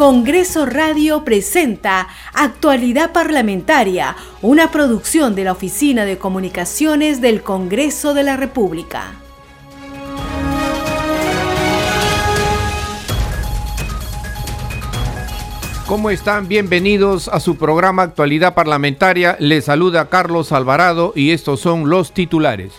Congreso Radio presenta Actualidad Parlamentaria, una producción de la Oficina de Comunicaciones del Congreso de la República. ¿Cómo están? Bienvenidos a su programa Actualidad Parlamentaria. Les saluda Carlos Alvarado y estos son los titulares.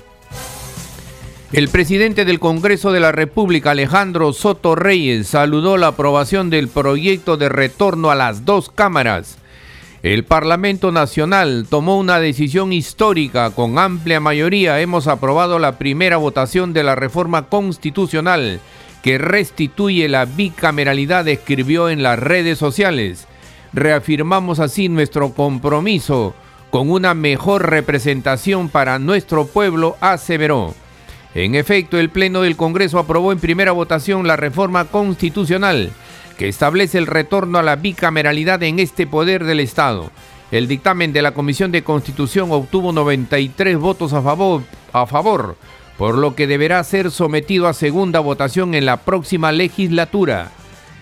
El presidente del Congreso de la República, Alejandro Soto Reyes, saludó la aprobación del proyecto de retorno a las dos cámaras. El Parlamento Nacional tomó una decisión histórica. Con amplia mayoría hemos aprobado la primera votación de la reforma constitucional que restituye la bicameralidad, escribió en las redes sociales. Reafirmamos así nuestro compromiso con una mejor representación para nuestro pueblo, aseveró. En efecto, el Pleno del Congreso aprobó en primera votación la reforma constitucional que establece el retorno a la bicameralidad en este poder del Estado. El dictamen de la Comisión de Constitución obtuvo 93 votos a favor, por lo que deberá ser sometido a segunda votación en la próxima legislatura.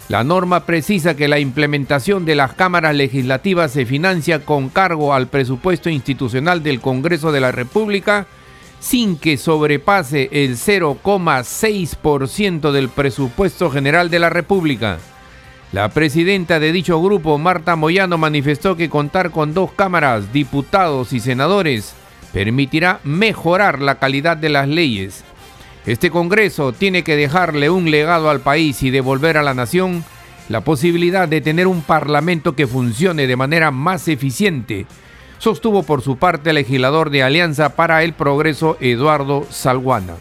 La norma precisa que la implementación de las cámaras legislativas se financia con cargo al presupuesto institucional del Congreso de la República, sin que sobrepase el 0,6% del presupuesto general de la República. La presidenta de dicho grupo, Marta Moyano, manifestó que contar con dos cámaras, diputados y senadores, permitirá mejorar la calidad de las leyes. Este Congreso tiene que dejarle un legado al país y devolver a la nación la posibilidad de tener un parlamento que funcione de manera más eficiente, sostuvo por su parte el legislador de Alianza para el Progreso, Eduardo Salguana.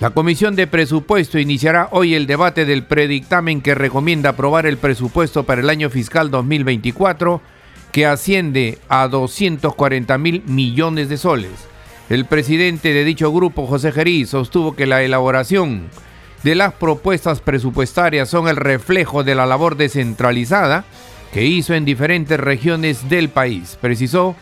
La Comisión de Presupuesto iniciará hoy el debate del predictamen que recomienda aprobar el presupuesto para el año fiscal 2024, que asciende a 240.000 millones de soles. El presidente de dicho grupo, José Jerí, sostuvo que la elaboración de las propuestas presupuestarias son el reflejo de la labor descentralizada que hizo en diferentes regiones del país. Precisó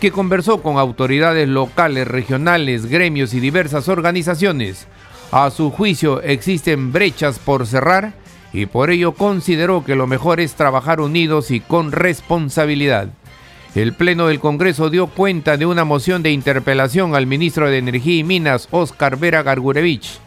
que conversó con autoridades locales, regionales, gremios y diversas organizaciones. A su juicio, existen brechas por cerrar y por ello consideró que lo mejor es trabajar unidos y con responsabilidad. El Pleno del Congreso dio cuenta de una moción de interpelación al ministro de Energía y Minas, Oscar Vera Gargurevich.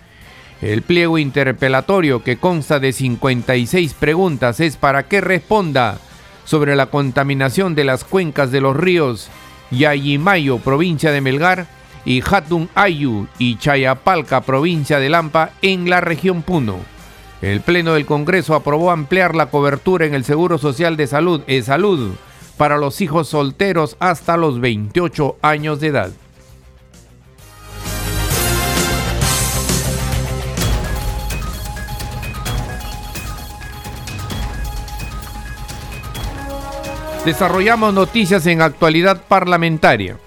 El pliego interpelatorio, que consta de 56 preguntas, es para que responda sobre la contaminación de las cuencas de los ríos Yayimayo, provincia de Melgar, y Hatun Ayllu y Chacapalca, provincia de Lampa, en la región Puno. El Pleno del Congreso aprobó ampliar la cobertura en el Seguro Social de Salud, EsSalud, para los hijos solteros hasta los 28 años de edad. Desarrollamos noticias en Actualidad Parlamentaria.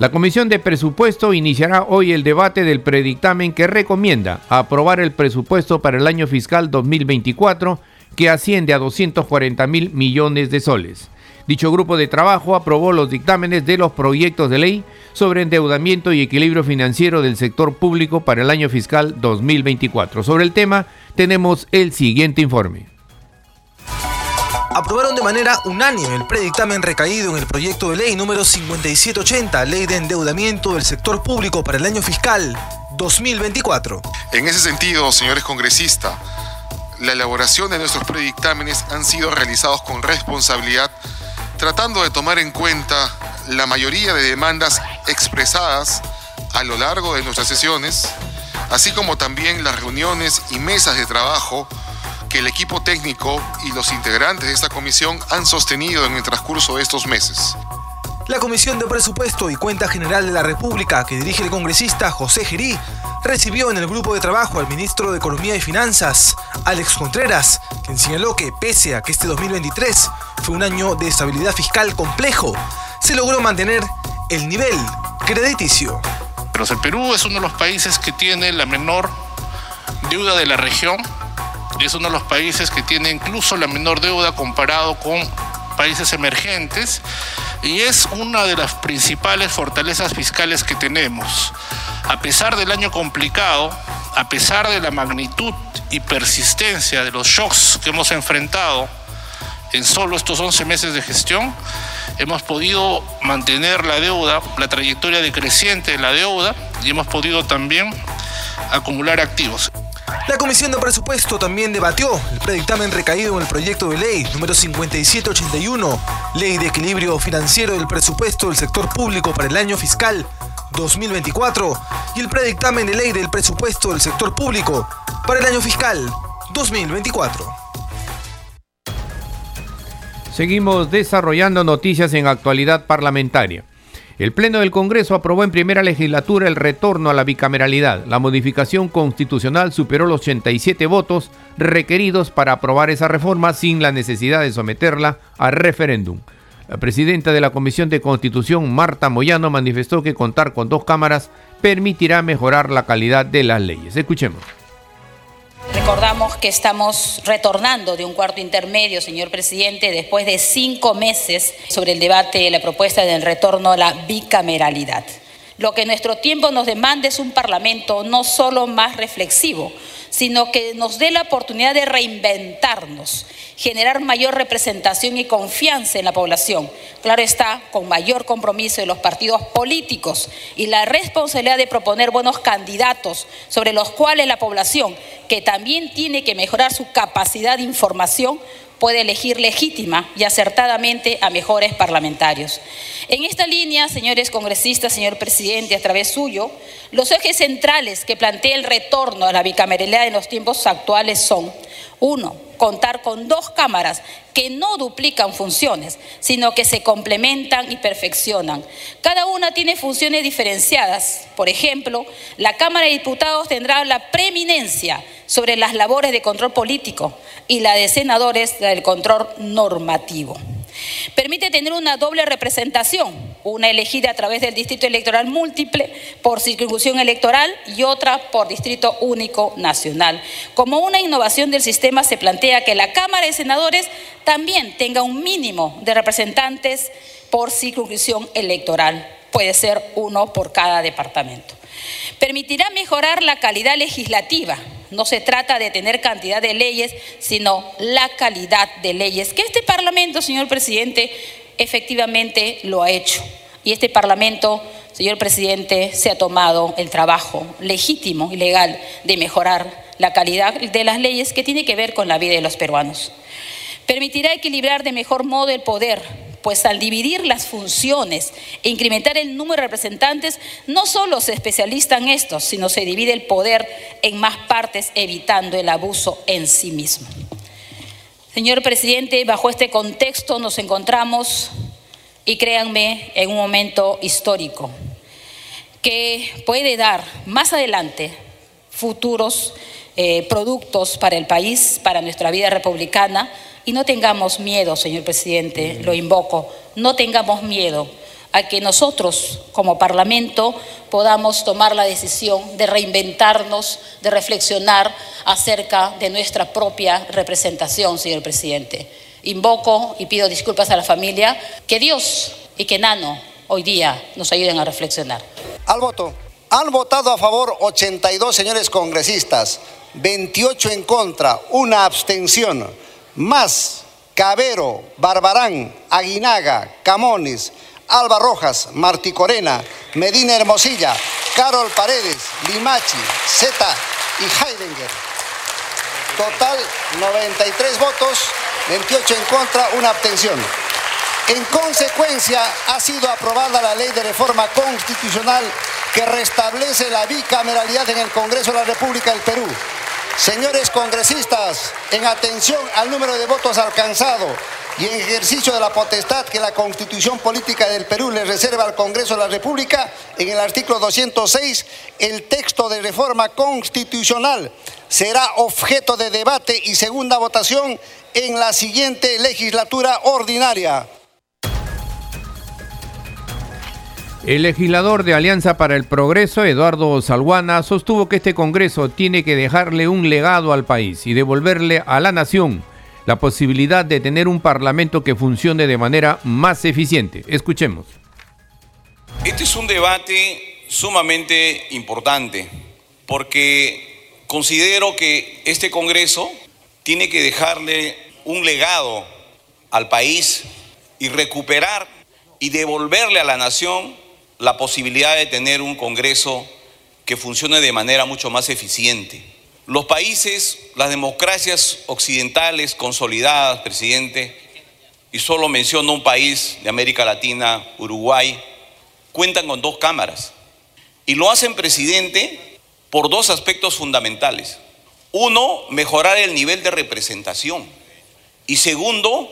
La Comisión de Presupuesto iniciará hoy el debate del predictamen que recomienda aprobar el presupuesto para el año fiscal 2024, que asciende a 240.000 millones de soles. Dicho grupo de trabajo aprobó los dictámenes de los proyectos de ley sobre endeudamiento y equilibrio financiero del sector público para el año fiscal 2024. Sobre el tema, tenemos el siguiente informe. Aprobaron de manera unánime el predictamen recaído en el proyecto de ley número 5780, Ley de Endeudamiento del Sector Público para el año fiscal 2024. En ese sentido, señores congresistas, la elaboración de nuestros predictámenes han sido realizados con responsabilidad, tratando de tomar en cuenta la mayoría de demandas expresadas a lo largo de nuestras sesiones, así como también las reuniones y mesas de trabajo que el equipo técnico y los integrantes de esta comisión han sostenido en el transcurso de estos meses. La Comisión de Presupuesto y Cuenta General de la República, que dirige el congresista José Jerí, recibió en el grupo de trabajo al ministro de Economía y Finanzas, Alex Contreras, quien señaló que, pese a que este 2023 fue un año de estabilidad fiscal complejo, se logró mantener el nivel crediticio. Pero el Perú es uno de los países que tiene la menor deuda de la región. Es uno de los países que tiene incluso la menor deuda comparado con países emergentes y es una de las principales fortalezas fiscales que tenemos. A pesar del año complicado, a pesar de la magnitud y persistencia de los shocks que hemos enfrentado en solo estos 11 meses de gestión, hemos podido mantener la deuda, la trayectoria decreciente de la deuda, y hemos podido también acumular activos. La Comisión de Presupuesto también debatió el predictamen recaído en el proyecto de ley número 5781, Ley de Equilibrio Financiero del Presupuesto del Sector Público para el año fiscal 2024 y el predictamen de Ley del Presupuesto del Sector Público para el año fiscal 2024. Seguimos desarrollando noticias en Actualidad Parlamentaria. El Pleno del Congreso aprobó en primera legislatura el retorno a la bicameralidad. La modificación constitucional superó los 87 votos requeridos para aprobar esa reforma sin la necesidad de someterla a referéndum. La presidenta de la Comisión de Constitución, Marta Moyano, manifestó que contar con dos cámaras permitirá mejorar la calidad de las leyes. Escuchemos. Recordamos que estamos retornando de un cuarto intermedio, señor presidente, después de 5 meses sobre el debate de la propuesta del retorno a la bicameralidad. Lo que nuestro tiempo nos demanda es un parlamento no solo más reflexivo, sino que nos dé la oportunidad de reinventarnos, generar mayor representación y confianza en la población. Claro está, con mayor compromiso de los partidos políticos y la responsabilidad de proponer buenos candidatos sobre los cuales la población, que también tiene que mejorar su capacidad de información, puede elegir legítima y acertadamente a mejores parlamentarios. En esta línea, señores congresistas, señor presidente, a través suyo, los ejes centrales que plantea el retorno a la bicameralidad en los tiempos actuales son: 1. Contar con dos cámaras que no duplican funciones, sino que se complementan y perfeccionan. Cada una tiene funciones diferenciadas. Por ejemplo, la Cámara de Diputados tendrá la preeminencia sobre las labores de control político y la de senadores la del control normativo. Permite tener una doble representación, una elegida a través del distrito electoral múltiple por circunscripción electoral y otra por distrito único nacional. Como una innovación del sistema, se plantea que la Cámara de Senadores también tenga un mínimo de representantes por circunscripción electoral. Puede ser uno por cada departamento. Permitirá mejorar la calidad legislativa. No se trata de tener cantidad de leyes, sino la calidad de leyes, que este Parlamento, señor presidente, efectivamente lo ha hecho. Y este Parlamento, señor presidente, se ha tomado el trabajo legítimo y legal de mejorar la calidad de las leyes que tiene que ver con la vida de los peruanos. Permitirá equilibrar de mejor modo el poder, pues al dividir las funciones e incrementar el número de representantes, no solo se especializan estos, sino se divide el poder en más partes, evitando el abuso en sí mismo. Señor presidente, bajo este contexto nos encontramos, y créanme, en un momento histórico que puede dar más adelante futuros productos para el país, para nuestra vida republicana. Y no tengamos miedo, señor presidente, lo invoco, no tengamos miedo a que nosotros como Parlamento podamos tomar la decisión de reinventarnos, de reflexionar acerca de nuestra propia representación, señor presidente. Invoco y pido disculpas a la familia, que Dios y que Nano hoy día nos ayuden a reflexionar. Al voto. Han votado a favor 82 señores congresistas, 28 en contra, una abstención. Más, Cabero, Barbarán, Aguinaga, Camones, Alba Rojas, Martí Corena, Medina Hermosilla, Carol Paredes, Limachi, Zeta y Heidegger. Total, 93 votos, 28 en contra, una abstención. En consecuencia, ha sido aprobada la Ley de Reforma Constitucional que restablece la bicameralidad en el Congreso de la República del Perú. Señores congresistas, en atención al número de votos alcanzado y en ejercicio de la potestad que la Constitución Política del Perú le reserva al Congreso de la República, en el artículo 206, el texto de reforma constitucional será objeto de debate y segunda votación en la siguiente legislatura ordinaria. El legislador de Alianza para el Progreso, Eduardo Salguana, sostuvo que este Congreso tiene que dejarle un legado al país y devolverle a la nación la posibilidad de tener un parlamento que funcione de manera más eficiente. Escuchemos. Este es un debate sumamente importante porque Considero que este Congreso tiene que dejarle un legado al país y recuperar y devolverle a la nación la posibilidad de tener un Congreso que funcione de manera mucho más eficiente. Los países, las democracias occidentales consolidadas, presidente, y solo menciono un país de América Latina, Uruguay, cuentan con dos cámaras. Y lo hacen, presidente, por dos aspectos fundamentales. Uno, mejorar el nivel de representación. Y segundo,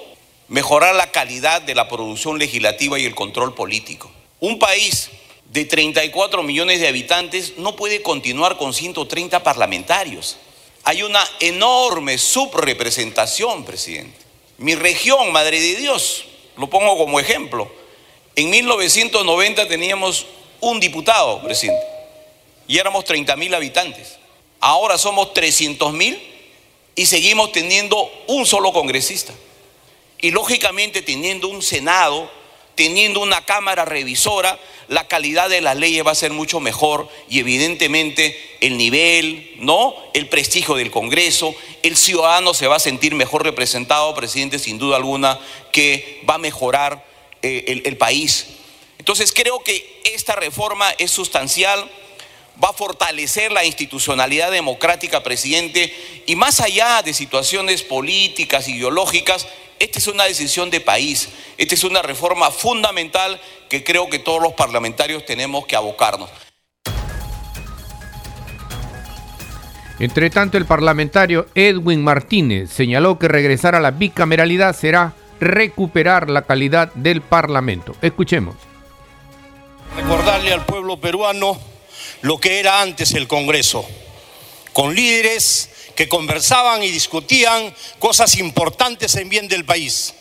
mejorar la calidad de la producción legislativa y el control político. Un país de 34 millones de habitantes no puede continuar con 130 parlamentarios. Hay una enorme subrepresentación, presidente. Mi región, Madre de Dios, lo pongo como ejemplo. En 1990 teníamos un diputado, presidente, y éramos 30.000 habitantes. Ahora somos 300.000 y seguimos teniendo un solo congresista. Y lógicamente teniendo un Senado, teniendo una Cámara Revisora, la calidad de las leyes va a ser mucho mejor y evidentemente el nivel, ¿no?, el prestigio del Congreso, el ciudadano se va a sentir mejor representado, presidente, sin duda alguna, que va a mejorar el país. Entonces creo que esta reforma es sustancial, va a fortalecer la institucionalidad democrática, presidente, y más allá de situaciones políticas, ideológicas, esta es una decisión de país, esta es una reforma fundamental que creo que todos los parlamentarios tenemos que abocarnos. Entre tanto, el parlamentario Edwin Martínez señaló que regresar a la bicameralidad será recuperar la calidad del Parlamento. Escuchemos. Recordarle al pueblo peruano lo que era antes el Congreso, con líderes que conversaban y discutían cosas importantes en bien del país.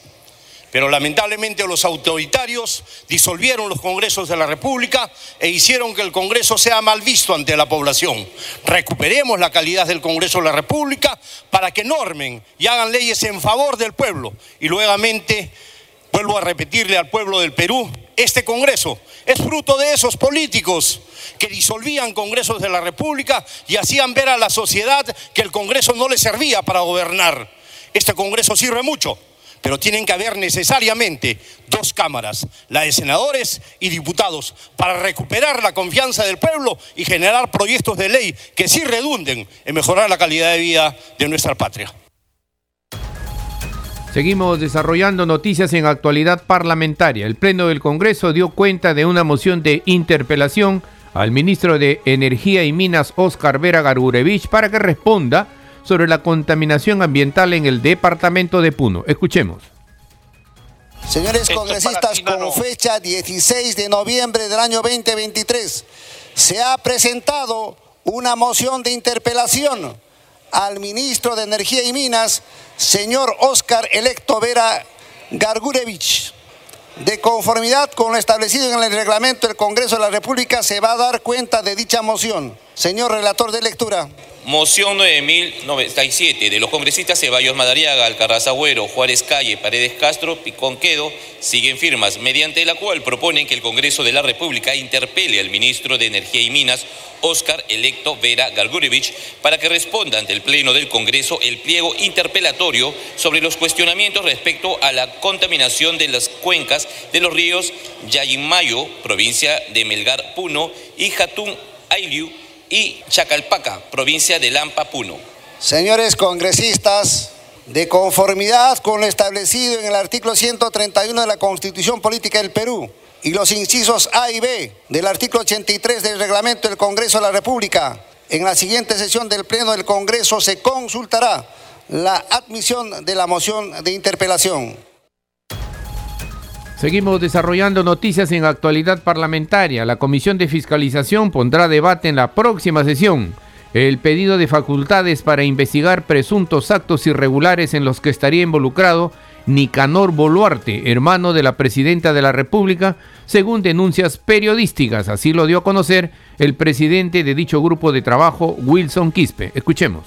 Pero lamentablemente los autoritarios disolvieron los congresos de la República e hicieron que el Congreso sea mal visto ante la población. Recuperemos la calidad del Congreso de la República para que normen y hagan leyes en favor del pueblo. Y nuevamente vuelvo a repetirle al pueblo del Perú, este Congreso es fruto de esos políticos que disolvían congresos de la República y hacían ver a la sociedad que el Congreso no les servía para gobernar. Este Congreso sirve mucho, pero tienen que haber necesariamente dos cámaras, la de senadores y diputados, para recuperar la confianza del pueblo y generar proyectos de ley que sí redunden en mejorar la calidad de vida de nuestra patria. Seguimos desarrollando noticias en Actualidad Parlamentaria. El Pleno del Congreso dio cuenta de una moción de interpelación al ministro de Energía y Minas, Oscar Vera Gargurevich, para que responda sobre la contaminación ambiental en el departamento de Puno. Escuchemos. Señores congresistas, con fecha 16 de noviembre del año 2023, se ha presentado una moción de interpelación al ministro de Energía y Minas, señor Oscar electo Vera Gargurevich. De conformidad con lo establecido en el reglamento del Congreso de la República, se va a dar cuenta de dicha moción. Señor relator de lectura. Moción 9097 de los congresistas Ceballos Madariaga, Alcaraz Agüero, Juárez Calle, Paredes Castro, Piconquedo, siguen firmas, mediante la cual proponen que el Congreso de la República interpele al ministro de Energía y Minas, Óscar electo Vera Gargurevich, para que responda ante el Pleno del Congreso el pliego interpelatorio sobre los cuestionamientos respecto a la contaminación de las cuencas de los ríos Yayimayo, provincia de Melgar, Puno, y Hatun Ayllu y Chacapalca, provincia de Lampa, Puno. Señores congresistas, de conformidad con lo establecido en el artículo 131 de la Constitución Política del Perú, y los incisos A y B del artículo 83 del reglamento del Congreso de la República, en la siguiente sesión del Pleno del Congreso se consultará la admisión de la moción de interpelación. Seguimos desarrollando noticias en Actualidad Parlamentaria. La Comisión de Fiscalización pondrá debate en la próxima sesión el pedido de facultades para investigar presuntos actos irregulares en los que estaría involucrado Nicanor Boluarte, hermano de la presidenta de la República, según denuncias periodísticas. Así lo dio a conocer el presidente de dicho grupo de trabajo, Wilson Quispe. Escuchemos.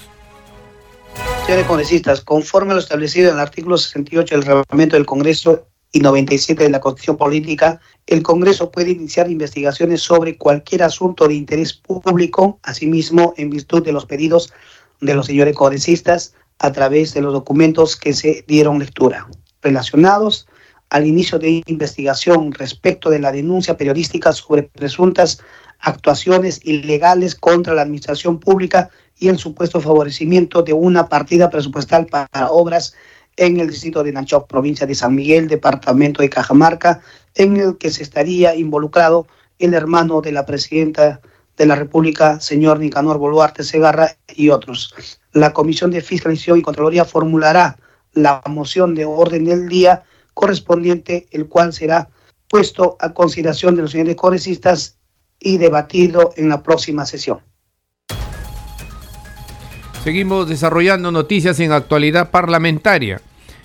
Señores congresistas, conforme a lo establecido en el artículo 68 del reglamento del Congreso y 97 de la Constitución Política, el Congreso puede iniciar investigaciones sobre cualquier asunto de interés público, asimismo en virtud de los pedidos de los señores congresistas a través de los documentos que se dieron lectura, relacionados al inicio de investigación respecto de la denuncia periodística sobre presuntas actuaciones ilegales contra la administración pública y el supuesto favorecimiento de una partida presupuestal para obras en el distrito de Nanchoc, provincia de San Miguel, departamento de Cajamarca, en el que se estaría involucrado el hermano de la presidenta de la República, señor Nicanor Boluarte Segarra, y otros. La Comisión de Fiscalización y Contraloría formulará la moción de orden del día correspondiente, el cual será puesto a consideración de los señores congresistas y debatido en la próxima sesión. Seguimos desarrollando noticias en Actualidad Parlamentaria.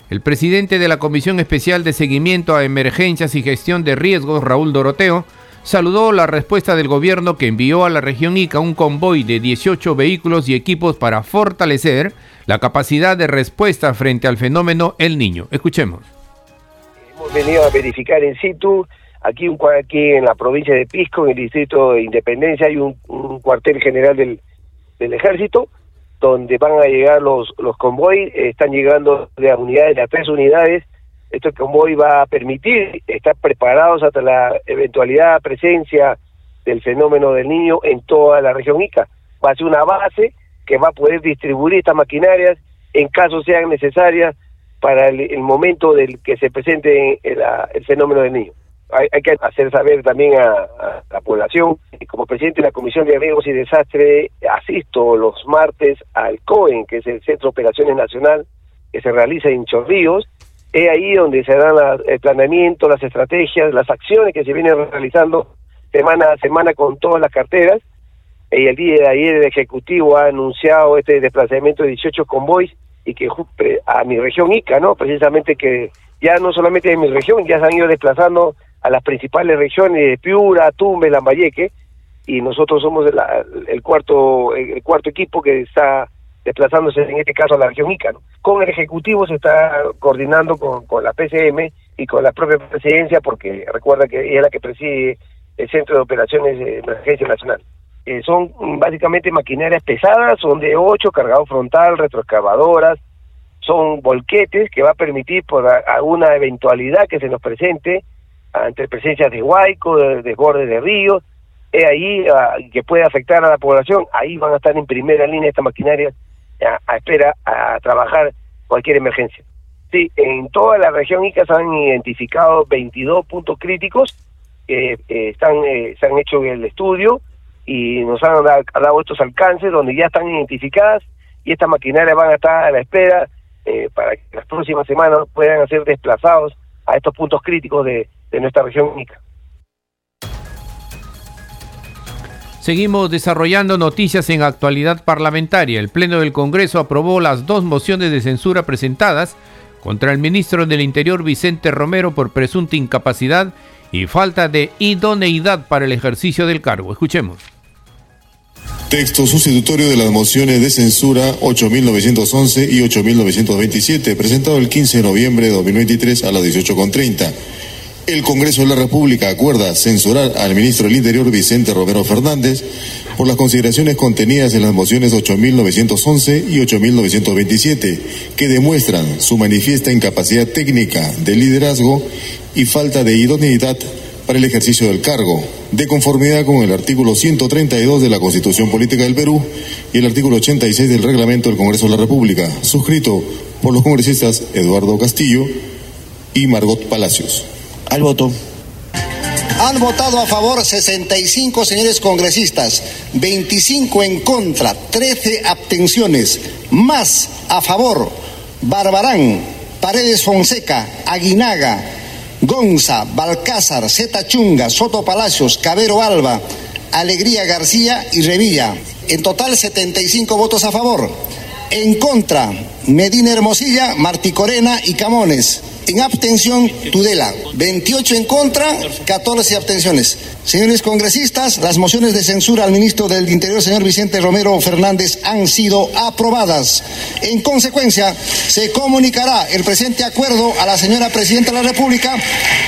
El presidente de la Comisión Especial de Seguimiento a Emergencias y Gestión de Riesgos, Raúl Doroteo, saludó la respuesta del gobierno que envió a la región Ica un convoy de 18 vehículos y equipos para fortalecer la capacidad de respuesta frente al fenómeno El Niño. Escuchemos. Hemos venido a verificar in situ, aquí en la provincia de Pisco, en el distrito de Independencia, hay un cuartel general del ejército, donde van a llegar los convoys. Están llegando las 3 unidades. Este convoy va a permitir estar preparados hasta la eventualidad presencia del fenómeno del niño en toda la región Ica. Va a ser una base que va a poder distribuir estas maquinarias en caso sean necesarias para el momento del que se presente el fenómeno del niño. Hay que hacer saber también a la población. Como presidente de la Comisión de Riesgos y Desastres, asisto los martes al COEN, que es el Centro de Operaciones Nacional, que se realiza en Chorrillos. Es ahí donde se dan el planeamiento, las estrategias, las acciones que se vienen realizando semana a semana con todas las carteras. Y el día de ayer el Ejecutivo ha anunciado este desplazamiento de 18 convoys y que a mi región Ica, ¿no? Precisamente que ya no solamente en mi región, ya se han ido desplazando a las principales regiones de Piura, Tumbes, Lambayeque, y nosotros somos el cuarto equipo que está desplazándose en este caso a la región Ica, ¿no? Con el Ejecutivo se está coordinando con la PCM y con la propia presidencia, porque recuerda que ella es la que preside el Centro de Operaciones de Emergencia Nacional. Son básicamente maquinarias pesadas, son de 8, cargado frontal, retroexcavadoras, son volquetes que va a permitir por alguna eventualidad que se nos presente ante presencias de huaico, desbordes de ríos, que puede afectar a la población. Ahí van a estar en primera línea estas maquinarias a espera a trabajar cualquier emergencia. Sí, en toda la región Ica se han identificado 22 puntos críticos que se han hecho el estudio y nos han dado estos alcances donde ya están identificadas, y estas maquinarias van a estar a la espera para que las próximas semanas puedan ser desplazados a estos puntos críticos de nuestra región Ica. Seguimos desarrollando noticias en Actualidad Parlamentaria. El Pleno del Congreso aprobó las 2 mociones de censura presentadas contra el ministro del Interior Vicente Romero por presunta incapacidad y falta de idoneidad para el ejercicio del cargo. Escuchemos. Texto sustitutorio de las mociones de censura 8.911 y 8.927, presentado el 15 de noviembre de 2023 a las 18:30. El Congreso de la República acuerda censurar al ministro del Interior Vicente Romero Fernández por las consideraciones contenidas en las mociones 8.911 y 8.927, que demuestran su manifiesta incapacidad técnica de liderazgo y falta de idoneidad para el ejercicio del cargo, de conformidad con el artículo 132 de la Constitución Política del Perú y el artículo 86 del Reglamento del Congreso de la República, suscrito por los congresistas Eduardo Castillo y Margot Palacios. Al voto. Han votado a favor 65 señores congresistas, 25 en contra, 13 abstenciones, más a favor Barbarán, Paredes Fonseca, Aguinaga, Gonza, Balcázar, Zeta Chunga, Soto Palacios, Cabero Alba, Alegría García y Revilla. En total 75 votos a favor. En contra, Medina Hermosilla, Marticorena y Camones. En abstención, Tudela, 28 en contra, 14 abstenciones. Señores congresistas, las mociones de censura al ministro del Interior, señor Vicente Romero Fernández, han sido aprobadas. En consecuencia, se comunicará el presente acuerdo a la señora Presidenta de la República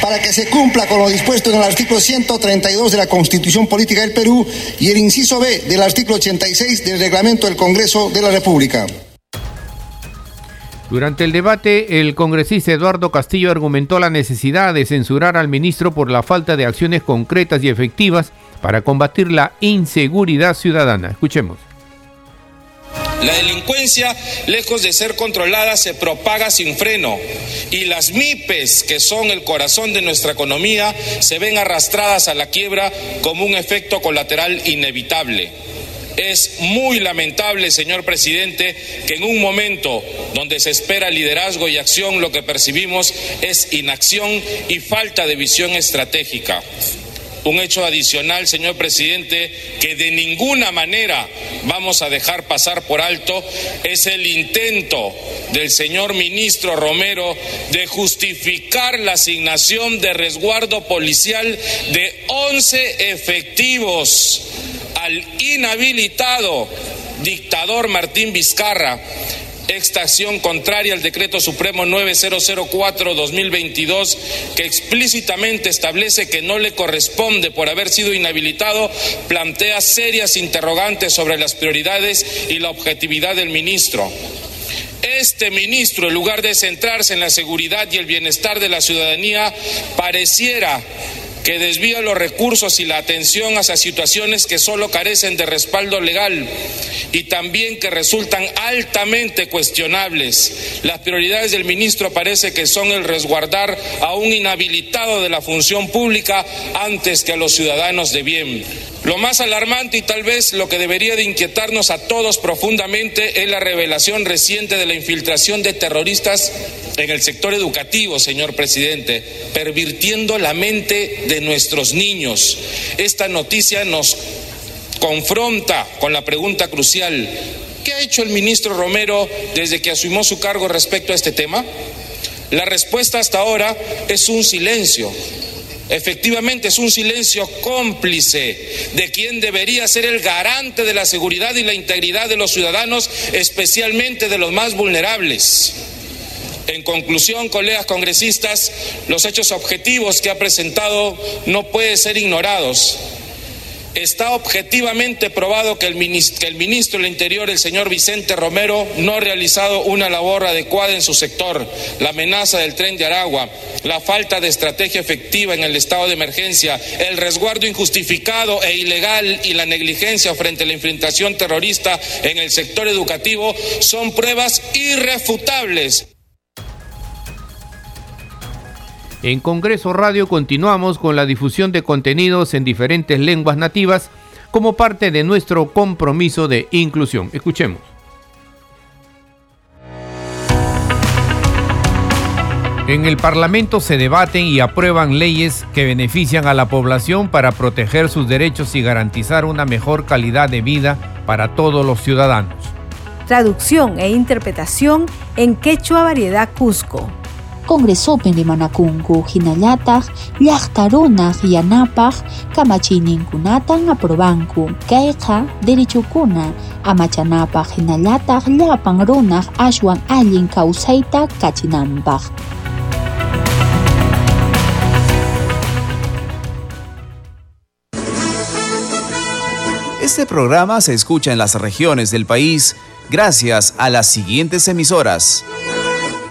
para que se cumpla con lo dispuesto en el artículo 132 de la Constitución Política del Perú y el inciso B del artículo 86 del Reglamento del Congreso de la República. Durante el debate, el congresista Eduardo Castillo argumentó la necesidad de censurar al ministro por la falta de acciones concretas y efectivas para combatir la inseguridad ciudadana. Escuchemos. La delincuencia, lejos de ser controlada, se propaga sin freno y las MIPES, que son el corazón de nuestra economía, se ven arrastradas a la quiebra como un efecto colateral inevitable. Es muy lamentable, señor presidente, que en un momento donde se espera liderazgo y acción, lo que percibimos es inacción y falta de visión estratégica. Un hecho adicional, señor presidente, que de ninguna manera vamos a dejar pasar por alto es el intento del señor ministro Romero de justificar la asignación de resguardo policial de 11 efectivos al inhabilitado dictador Martín Vizcarra. Esta acción contraria al decreto supremo 9004-2022, que explícitamente establece que no le corresponde por haber sido inhabilitado, plantea serias interrogantes sobre las prioridades y la objetividad del ministro. Este ministro, en lugar de centrarse en la seguridad y el bienestar de la ciudadanía, pareciera que desvía los recursos y la atención hacia situaciones que solo carecen de respaldo legal y también que resultan altamente cuestionables. Las prioridades del ministro parece que son el resguardar a un inhabilitado de la función pública antes que a los ciudadanos de bien. Lo más alarmante y tal vez lo que debería de inquietarnos a todos profundamente es la revelación reciente de la infiltración de terroristas en el sector educativo, señor presidente, pervirtiendo la mente de nuestros niños. Esta noticia nos confronta con la pregunta crucial: ¿qué ha hecho el ministro Romero desde que asumió su cargo respecto a este tema? La respuesta hasta ahora es un silencio. Efectivamente, es un silencio cómplice de quien debería ser el garante de la seguridad y la integridad de los ciudadanos, especialmente de los más vulnerables. En conclusión, colegas congresistas, los hechos objetivos que ha presentado no pueden ser ignorados. Está objetivamente probado que el ministro del Interior, el señor Vicente Romero, no ha realizado una labor adecuada en su sector. La amenaza del Tren de Aragua, la falta de estrategia efectiva en el estado de emergencia, el resguardo injustificado e ilegal y la negligencia frente a la infiltración terrorista en el sector educativo son pruebas irrefutables. En Congreso Radio continuamos con la difusión de contenidos en diferentes lenguas nativas como parte de nuestro compromiso de inclusión. Escuchemos. En el Parlamento se debaten y aprueban leyes que benefician a la población para proteger sus derechos y garantizar una mejor calidad de vida para todos los ciudadanos. Traducción e interpretación en quechua variedad Cusco. Congresopen de Manakunku, Hinallataj, Yachtaronaj, Yanapaj, Kamachininkunatan, Aprobanku, Kaeja, Derichukuna, Amachanapaj, Hinallataj, Lapanronaj, Ashwan, Allin, Kausaita, Kachinampaj. Este programa se escucha en las regiones del país gracias a las siguientes emisoras: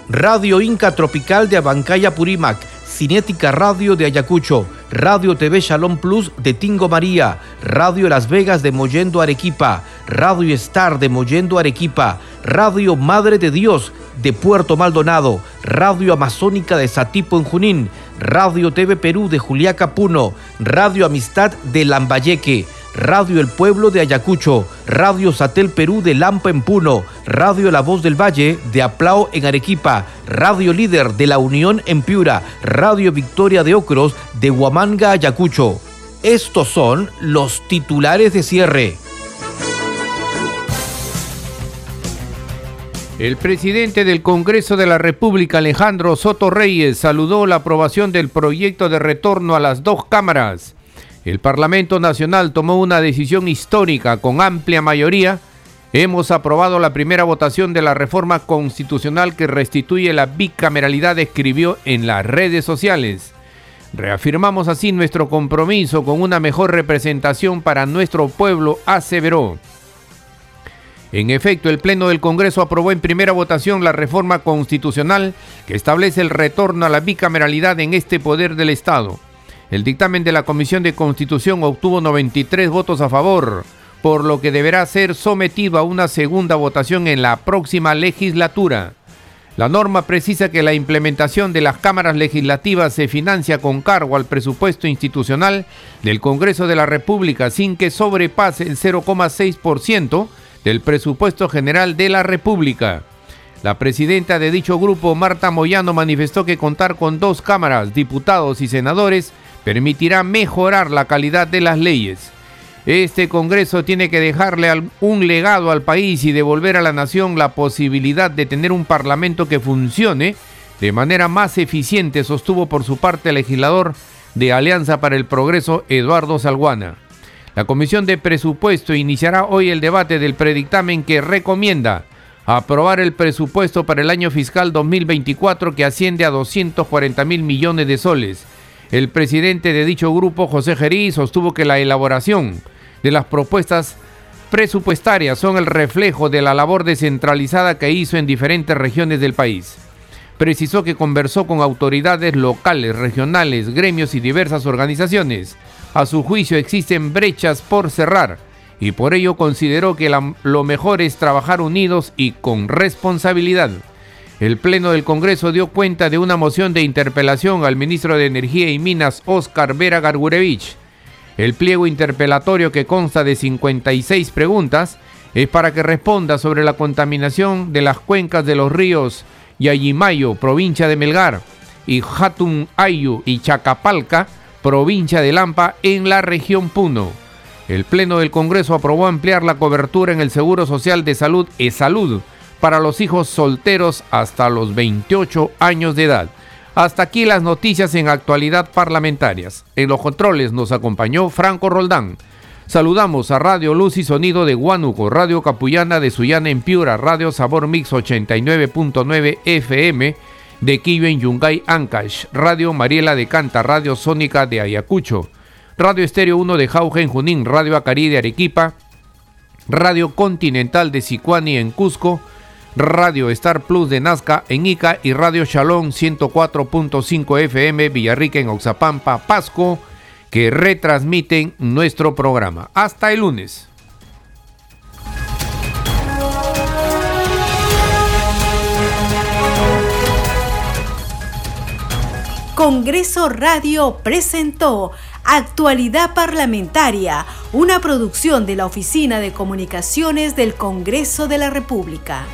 Radio Inca Tropical de Abancaya Purímac, Cinética Radio de Ayacucho, Radio TV Shalom Plus de Tingo María, Radio Las Vegas de Mollendo Arequipa, Radio Star de Mollendo Arequipa, Radio Madre de Dios de Puerto Maldonado, Radio Amazónica de Satipo en Junín, Radio TV Perú de Juliaca Puno, Radio Amistad de Lambayeque, Radio El Pueblo de Ayacucho, Radio Satel Perú de Lampa en Puno, Radio La Voz del Valle de Aplao en Arequipa, Radio Líder de La Unión en Piura, Radio Victoria de Ocros de Huamanga, Ayacucho. Estos son los titulares de cierre. El presidente del Congreso de la República, Alejandro Soto Reyes, saludó la aprobación del proyecto de retorno a las dos cámaras. El Parlamento Nacional tomó una decisión histórica con amplia mayoría. Hemos aprobado la primera votación de la reforma constitucional que restituye la bicameralidad, escribió en las redes sociales. Reafirmamos así nuestro compromiso con una mejor representación para nuestro pueblo, aseveró. En efecto, el Pleno del Congreso aprobó en primera votación la reforma constitucional que establece el retorno a la bicameralidad en este poder del Estado. El dictamen de la Comisión de Constitución obtuvo 93 votos a favor, por lo que deberá ser sometido a una segunda votación en la próxima legislatura. La norma precisa que la implementación de las cámaras legislativas se financia con cargo al presupuesto institucional del Congreso de la República sin que sobrepase el 0,6% del presupuesto general de la República. La presidenta de dicho grupo, Marta Moyano, manifestó que contar con dos cámaras, diputados y senadores, permitirá mejorar la calidad de las leyes. Este Congreso tiene que dejarle un legado al país y devolver a la nación la posibilidad de tener un parlamento que funcione de manera más eficiente, sostuvo por su parte el legislador de Alianza para el Progreso, Eduardo Salguana. La Comisión de Presupuesto iniciará hoy el debate del predictamen que recomienda aprobar el presupuesto para el año fiscal 2024 que asciende a 240 mil millones de soles. El presidente de dicho grupo, José Jerí, sostuvo que la elaboración de las propuestas presupuestarias son el reflejo de la labor descentralizada que hizo en diferentes regiones del país. Precisó que conversó con autoridades locales, regionales, gremios y diversas organizaciones. A su juicio existen brechas por cerrar y por ello consideró que lo mejor es trabajar unidos y con responsabilidad. El Pleno del Congreso dio cuenta de una moción de interpelación al ministro de Energía y Minas, Oscar Vera Gargurevich. El pliego interpelatorio, que consta de 56 preguntas, es para que responda sobre la contaminación de las cuencas de los ríos Yayimayo, provincia de Melgar, y Hatun Ayllu y Chacapalca, provincia de Lampa, en la región Puno. El Pleno del Congreso aprobó ampliar la cobertura en el Seguro Social de Salud, EsSalud, para los hijos solteros hasta los 28 años de edad. Hasta aquí las noticias en Actualidad Parlamentarias. En los controles nos acompañó Franco Roldán. Saludamos a Radio Luz y Sonido de Huánuco, Radio Capullana de Sullana en Piura, Radio Sabor Mix 89.9 FM de Quillo en Yungay, Ancash, Radio Mariela de Canta, Radio Sónica de Ayacucho, Radio Estéreo 1 de Jauja en Junín, Radio Acari de Arequipa, Radio Continental de Sicuani en Cusco, Radio Star Plus de Nazca en Ica y Radio Shalom 104.5 FM Villarrica en Oxapampa, Pasco, que retransmiten nuestro programa. Hasta el lunes. Congreso Radio presentó Actualidad Parlamentaria, una producción de la Oficina de Comunicaciones del Congreso de la República.